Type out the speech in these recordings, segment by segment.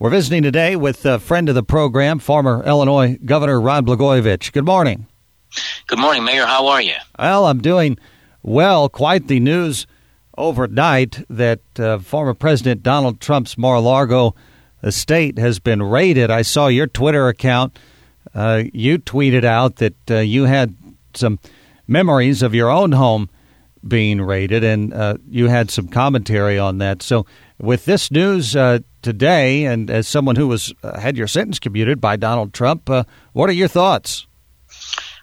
We're visiting today with a friend of the program, former Illinois Governor Rod Blagojevich. Good morning. Good morning, Mayor. How are you? Well, I'm doing well. Quite the news overnight that former President Donald Trump's Mar-a-Lago estate has been raided. I saw your Twitter account. You tweeted out that you had some memories of your own home being raided, and you had some commentary on that. So with this news today, and as someone who was had your sentence commuted by Donald Trump, what are your thoughts?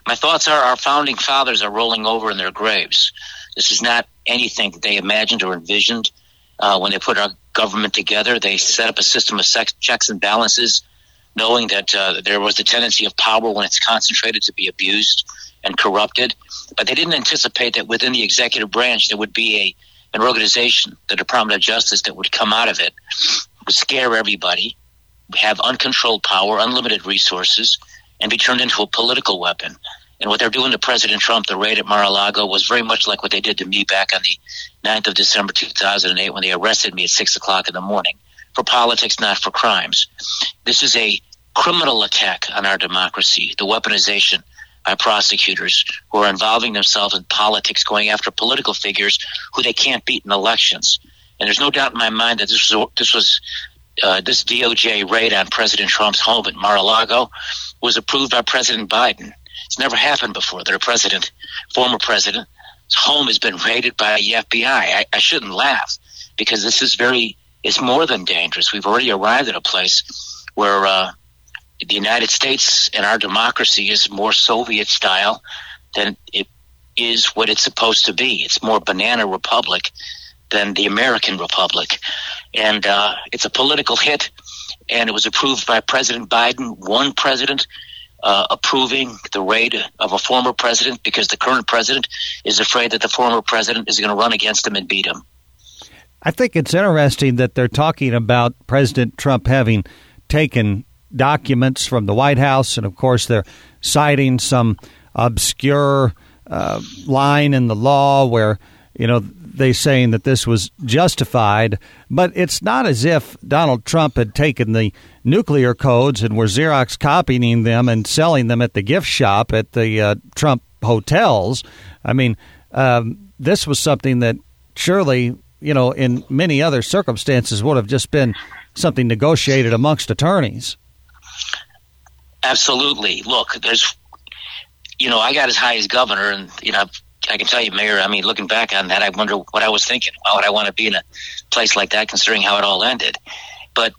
My thoughts are our founding fathers are rolling over in their graves. This is not anything that they imagined or envisioned when they put our government together. They set up a system of checks and balances, knowing that there was the tendency of power when it's concentrated to be abused and corrupted. But they didn't anticipate that within the executive branch there would be an organization, the Department of Justice, that would come out of it, would scare everybody, have uncontrolled power, unlimited resources, and be turned into a political weapon. And what they're doing to President Trump, the raid at Mar-a-Lago, was very much like what they did to me back on the 9th of December 2008 when they arrested me at 6 o'clock in the morning for politics, not for crimes. This is a criminal attack on our democracy, the weaponization by prosecutors who are involving themselves in politics, going after political figures who they can't beat in elections. And there's no doubt in my mind that this DOJ raid on President Trump's home at Mar-a-Lago was approved by President Biden. It's never happened before that a president, former president's home has been raided by the FBI. I shouldn't laugh because this is it's more than dangerous. We've already arrived at a place where the United States and our democracy is more Soviet style than it is what it's supposed to be. It's more banana republic than the American republic. And it's a political hit. And it was approved by President Biden, one president approving the raid of a former president because the current president is afraid that the former president is going to run against him and beat him. I think it's interesting that they're talking about President Trump having taken documents from the White House. And, of course, they're citing some obscure line in the law where, you know, they're saying that this was justified, but it's not as if Donald Trump had taken the nuclear codes and were Xerox copying them and selling them at the gift shop at the Trump hotels. I mean, this was something that surely, you know, in many other circumstances would have just been something negotiated amongst attorneys. Absolutely. Look, there's, you know, I got as high as governor and, you know, I can tell you, Mayor, I mean, looking back on that, I wonder what I was thinking. Why would I want to be in a place like that, considering how it all ended? But,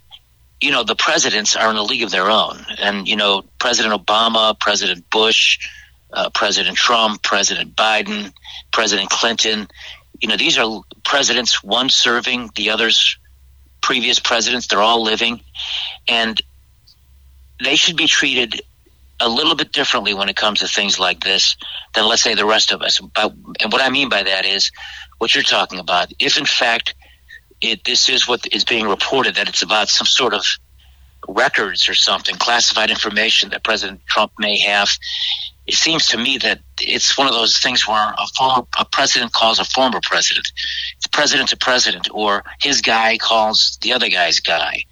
you know, the presidents are in a league of their own. And, you know, President Obama, President Bush, President Trump, President Biden, President Clinton, you know, these are presidents, one serving, the other's previous presidents. They're all living. And they should be treated a little bit differently when it comes to things like this than, let's say, the rest of us. And what I mean by that is what you're talking about. If, in fact, this is what is being reported, that it's about some sort of records or something, classified information that President Trump may have, it seems to me that it's one of those things where a president calls a former president. It's president to president, or his guy calls the other guy's guy.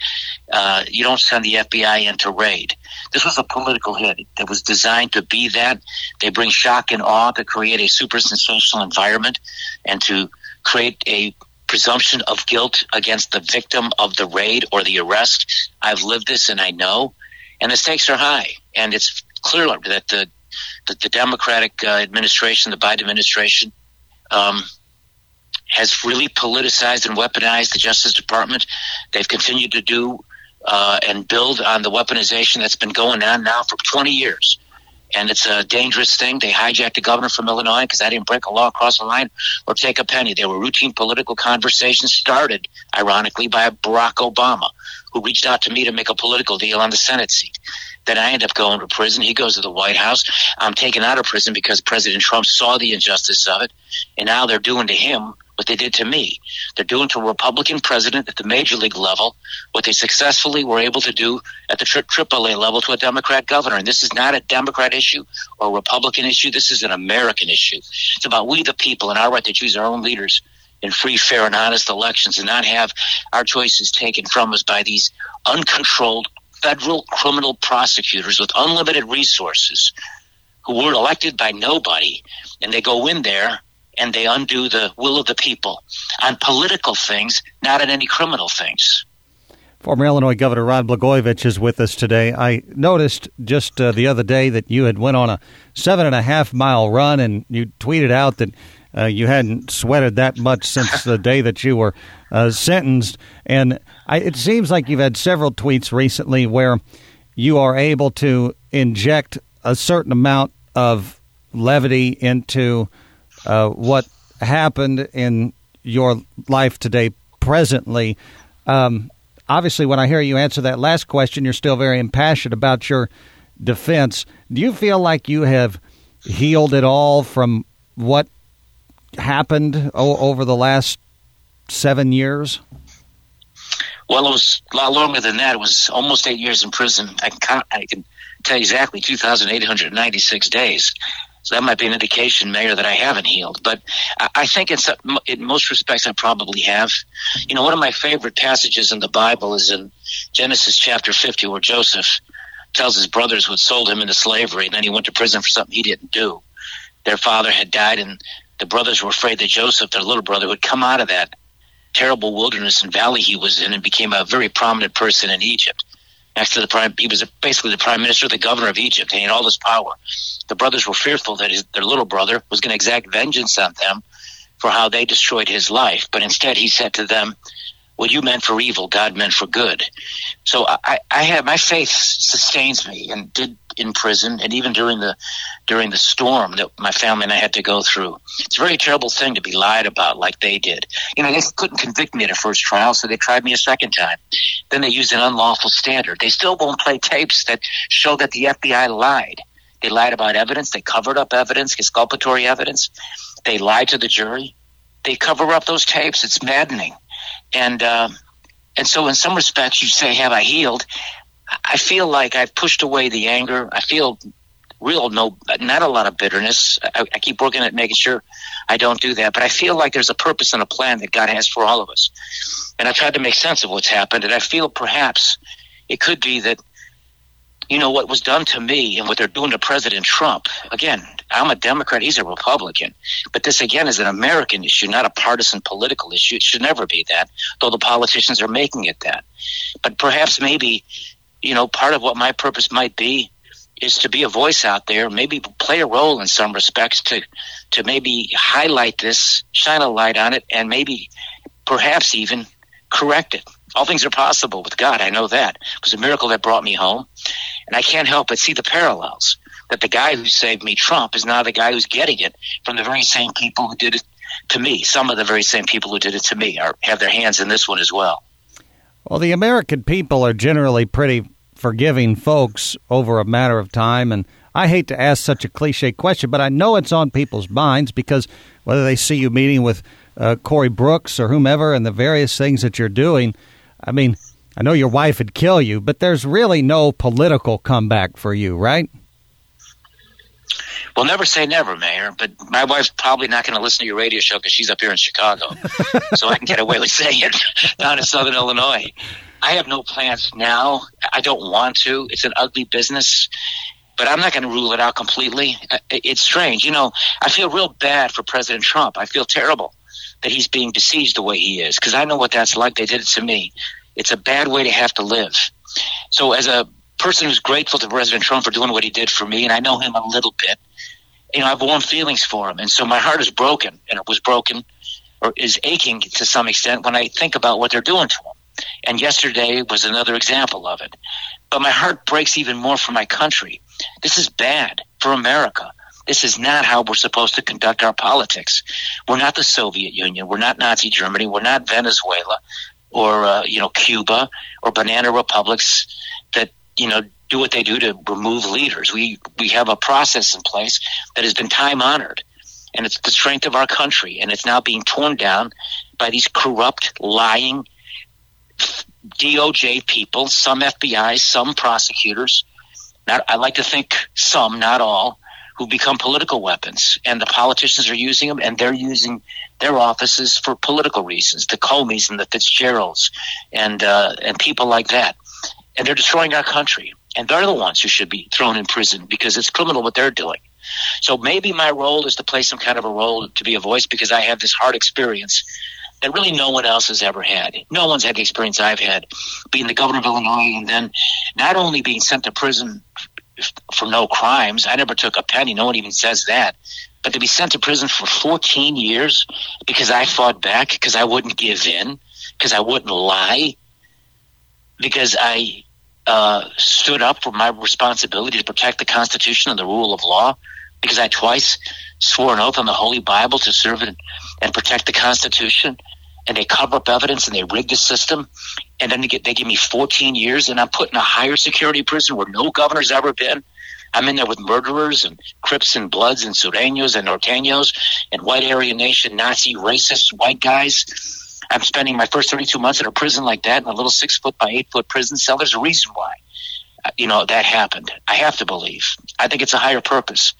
You don't send the FBI in to raid. This was a political hit that was designed to be that. They bring shock and awe to create a super sensational environment and to create a presumption of guilt against the victim of the raid or the arrest. I've lived this and I know. And the stakes are high. And it's clear that the Democratic administration, the Biden administration, has really politicized and weaponized the Justice Department. They've continued to do and build on the weaponization that's been going on now for 20 years. And it's a dangerous thing. They hijacked the governor from Illinois because I didn't break a law, cross the line, or take a penny. There were routine political conversations started, ironically, by Barack Obama, who reached out to me to make a political deal on the Senate seat. Then I end up going to prison. He goes to the White House. I'm taken out of prison because President Trump saw the injustice of it. And now they're doing to him what they did to me. They're doing to a Republican president at the major league level what they successfully were able to do at the AAA level to a Democrat governor. And this is not a Democrat issue or Republican issue. This is an American issue. It's about we the people and our right to choose our own leaders and free, fair, and honest elections, and not have our choices taken from us by these uncontrolled federal criminal prosecutors with unlimited resources who were elected by nobody, and they go in there and they undo the will of the people on political things, not on any criminal things. Former Illinois Governor Rod Blagojevich is with us today. I noticed just the other day that you had went on a 7.5-mile run, and you tweeted out that you hadn't sweated that much since the day that you were sentenced. And it seems like you've had several tweets recently where you are able to inject a certain amount of levity into what happened in your life today, presently. Obviously, when I hear you answer that last question, you're still very impassioned about your defense. Do you feel like you have healed at all from what happened over the last 7 years? Well, it was a lot longer than that. It was almost 8 years in prison. I can tell you exactly 2,896 days. So that might be an indication, Mayor, that I haven't healed. But I think in most respects I probably have. You know, one of my favorite passages in the Bible is in Genesis chapter 50, where Joseph tells his brothers what sold him into slavery, and then he went to prison for something he didn't do. Their father had died, and the brothers were afraid that Joseph, their little brother, would come out of that terrible wilderness and valley he was in and became a very prominent person in Egypt. Next to he was basically the prime minister, the governor of Egypt. He had all this power. The brothers were fearful that their little brother was going to exact vengeance on them for how they destroyed his life. But instead, he said to them, "What you meant for evil, God meant for good." So I have my faith sustains me, and did in prison, and even during the storm that my family and I had to go through. It's a very terrible thing to be lied about like they did. You know, they couldn't convict me at a first trial, so they tried me a second time. Then they used an unlawful standard. They still won't play tapes that show that the FBI lied. They lied about evidence. They covered up evidence, exculpatory evidence. They lied to the jury. They cover up those tapes. It's maddening. And so in some respects, you say, have I healed? I feel like I've pushed away the anger. I feel not a lot of bitterness. I keep working at making sure I don't do that. But I feel like there's a purpose and a plan that God has for all of us. And I've tried to make sense of what's happened. And I feel perhaps it could be that, you know, what was done to me and what they're doing to President Trump. Again, I'm a Democrat. He's a Republican. But this, again, is an American issue, not a partisan political issue. It should never be that, though the politicians are making it that. But perhaps maybe, you know, part of what my purpose might be is to be a voice out there, maybe play a role in some respects to maybe highlight this, shine a light on it, and maybe perhaps even correct it. All things are possible with God. I know that. It was a miracle that brought me home. And I can't help but see the parallels, that the guy who saved me, Trump, is now the guy who's getting it from the very same people who did it to me. Some of the very same people who did it to me have their hands in this one as well. Well, the American people are generally pretty forgiving folks over a matter of time. And I hate to ask such a cliche question, but I know it's on people's minds, because whether they see you meeting with Cory Brooks or whomever and the various things that you're doing, I mean, I know your wife would kill you, but there's really no political comeback for you, right? Well, never say never, Mayor, but my wife's probably not going to listen to your radio show because she's up here in Chicago, so I can get away with saying it down in Southern Illinois. I have no plans now. I don't want to. It's an ugly business, but I'm not going to rule it out completely. It's strange. You know, I feel real bad for President Trump. I feel terrible that he's being besieged the way he is, because I know what that's like. They did it to me. It's a bad way to have to live. So as a person who's grateful to President Trump for doing what he did for me, and I know him a little bit, you know, I have warm feelings for him. And so my heart is broken, and it was broken, or is aching to some extent, when I think about what they're doing to him. And yesterday was another example of it. But my heart breaks even more for my country. This is bad for America. This is not how we're supposed to conduct our politics. We're not the Soviet Union. We're not Nazi Germany. We're not Venezuela or, Cuba or banana republics that, you know, do what they do to remove leaders. We have a process in place that has been time honored, and it's the strength of our country. And it's now being torn down by these corrupt, lying DOJ people, some FBI, some prosecutors. I like to think some, not all, who become political weapons, and the politicians are using them, and they're using their offices for political reasons, the Comeys and the Fitzgeralds and people like that. And they're destroying our country. And they're the ones who should be thrown in prison because it's criminal what they're doing. So maybe my role is to play some kind of a role, to be a voice, because I have this hard experience that really no one else has ever had. No one's had the experience I've had, being the governor of Illinois and then not only being sent to prison for no crimes. I never took a penny. No one even says that. But to be sent to prison for 14 years because I fought back, because I wouldn't give in, because I wouldn't lie, because I stood up for my responsibility to protect the Constitution and the rule of law, because I twice swore an oath on the Holy Bible to serve and protect the Constitution, and they cover up evidence and they rig the system, and then they give me 14 years, and I'm put in a higher security prison where no governor's ever been. I'm in there with murderers and Crips and Bloods and Sureños and Norteños and white Aryan Nation, Nazi, racist white guys. I'm spending my first 32 months in a prison like that, in a little 6-foot by 8-foot prison cell. There's a reason why, that happened. I have to believe. I think it's a higher purpose.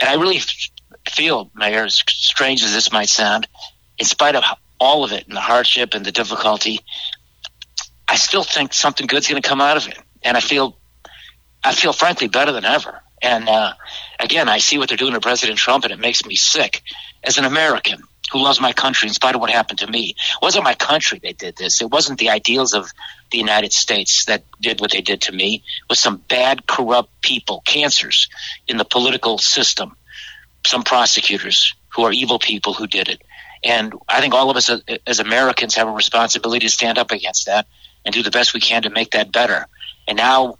And I really feel, Mayor, as strange as this might sound, in spite of all of it and the hardship and the difficulty, I still think something good's going to come out of it. And I feel frankly better than ever. And again, I see what they're doing to President Trump, and it makes me sick as an American who loves my country in spite of what happened to me. It wasn't my country that did this. It wasn't the ideals of the United States that did what they did to me. It was some bad, corrupt people, cancers in the political system, some prosecutors who are evil people who did it. And I think all of us as Americans have a responsibility to stand up against that and do the best we can to make that better. And now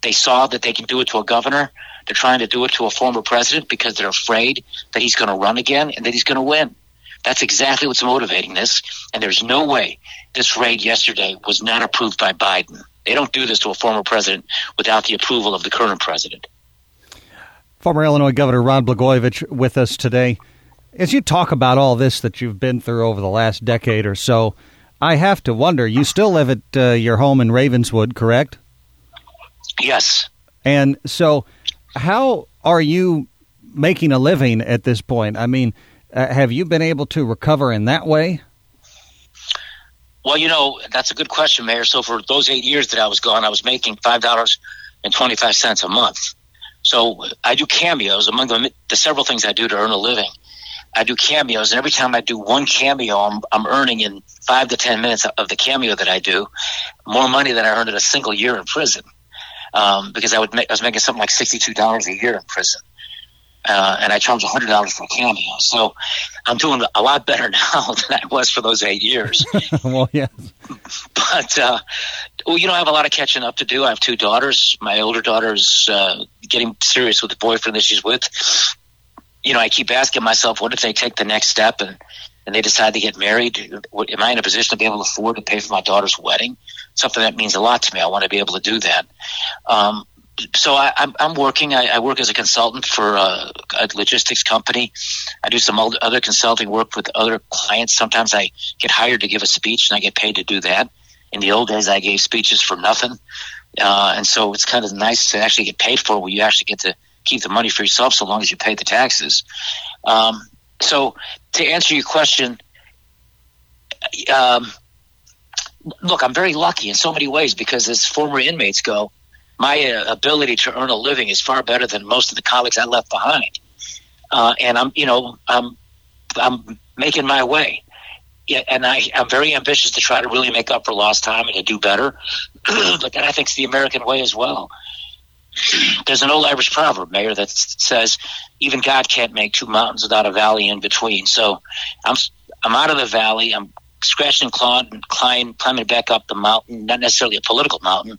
they saw that they can do it to a governor. They're trying to do it to a former president because they're afraid that he's going to run again and that he's going to win. That's exactly what's motivating this. And there's no way this raid yesterday was not approved by Biden. They don't do this to a former president without the approval of the current president. Former Illinois Governor Rod Blagojevich with us today. As you talk about all this that you've been through over the last decade or so, I have to wonder, you still live at your home in Ravenswood, correct? Yes. And so how are you making a living at this point? I mean, have you been able to recover in that way? Well, that's a good question, Mayor. So for those 8 years that I was gone, I was making $5.25 a month. So I do cameos. Among the several things I do to earn a living, I do cameos, and every time I do one cameo, I'm earning in 5 to 10 minutes of the cameo that I do more money than I earned in a single year in prison. Because I was making something like $62 a year in prison, and I charged $100 for a cameo. So I'm doing a lot better now than I was for those 8 years. Well, yeah. But I have a lot of catching up to do. I have 2 daughters. My older daughter's getting serious with the boyfriend that she's with. I keep asking myself, what if they take the next step and they decide to get married? Am I in a position to be able to afford to pay for my daughter's wedding? Something that means a lot to me. I want to be able to do that. So I'm working. I work as a consultant for a logistics company. I do some other consulting work with other clients. Sometimes I get hired to give a speech, and I get paid to do that. In the old days, I gave speeches for nothing. And so it's kind of nice to actually get paid for where you actually get to keep the money for yourself so long as you pay the taxes. So to answer your question, look, I'm very lucky in so many ways because as former inmates go, my ability to earn a living is far better than most of the colleagues I left behind. And I'm making my way. Yeah, and I'm very ambitious to try to really make up for lost time and to do better. But then I think it's the American way as well. There's an old Irish proverb, Mayor, that says even God can't make two mountains without a valley in between. So I'm out of the valley. I'm scratching and clawing and climbing back up the mountain, not necessarily a political mountain,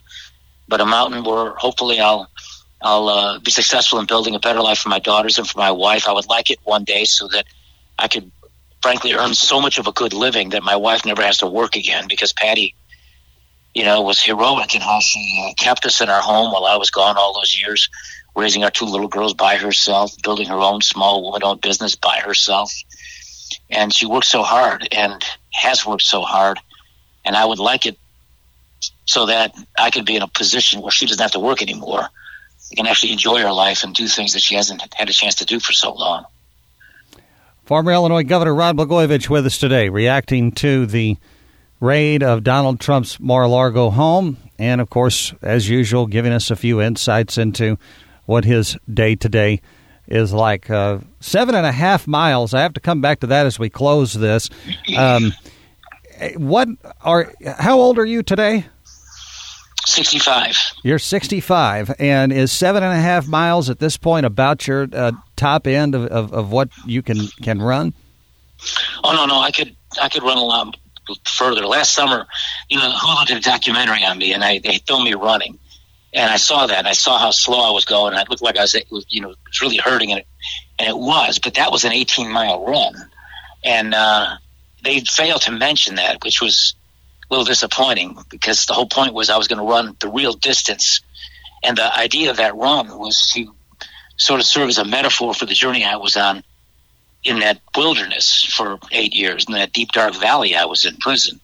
but a mountain where hopefully I'll be successful in building a better life for my daughters and for my wife. I would like it one day so that I could frankly earn so much of a good living that my wife never has to work again, because Patty was heroic in how she kept us in our home while I was gone all those years, raising our 2 little girls by herself, building her own small woman-owned business by herself. And she worked so hard and has worked so hard, and I would like it so that I could be in a position where she doesn't have to work anymore. She can actually enjoy her life and do things that she hasn't had a chance to do for so long. Former Illinois Governor Rod Blagojevich with us today, reacting to the raid of Donald Trump's Mar-a-Lago home and, of course, as usual, giving us a few insights into what his day-to-day is like. 7.5 miles. I have to come back to that as we close this. How old are you today? 65. You're 65. And is 7.5 miles at this point about your top end of what you can run? Oh, no, I could run a lot further. Last summer, Hulu did a documentary on me, and they filmed me running. And I saw that, and I saw how slow I was going, and it looked like I was, it's really hurting, and it was. But that was an 18-mile run, and they failed to mention that, which was a little disappointing because the whole point was I was going to run the real distance, and the idea of that run was to sort of serve as a metaphor for the journey I was on in that wilderness for 8 years, in that deep, dark valley I was in prison.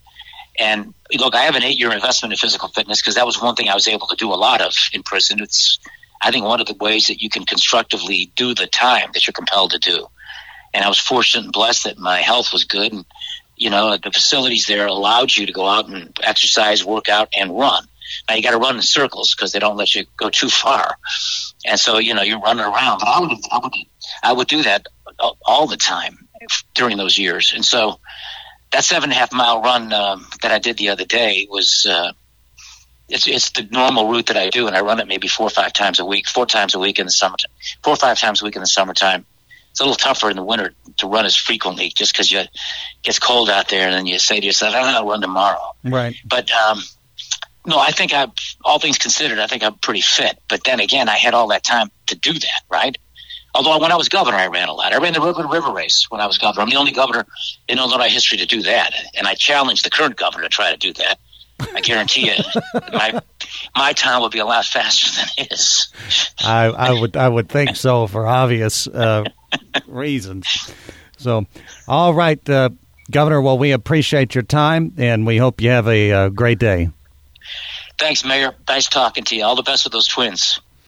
And look, I have an 8-year investment in physical fitness because that was one thing I was able to do a lot of in prison. It's, I think, one of the ways that you can constructively do the time that you're compelled to do. And I was fortunate and blessed that my health was good. And, the facilities there allowed you to go out and exercise, work out, and run. Now, you got to run in circles because they don't let you go too far. And so, you're running around. But I would do that all the time during those years. And so that 7.5 mile run that I did the other day was it's the normal route that I do, and I run it maybe 4 or 5 times a week in the summertime. 4 or 5 times a week in the summertime. It's a little tougher in the winter to run as frequently, just because it gets cold out there, and then you say to yourself, "I don't know, I'll run tomorrow." Right. But no, I think all things considered, I think I'm pretty fit. But then again, I had all that time to do that, right? Although when I was governor, I ran a lot. I ran the River to River Race when I was governor. I'm the only governor in Illinois history to do that. And I challenged the current governor to try to do that. I guarantee you, my time would be a lot faster than his. I would think so, for obvious reasons. So, all right, Governor, well, we appreciate your time, and we hope you have a great day. Thanks, Mayor. Nice talking to you. All the best with those twins.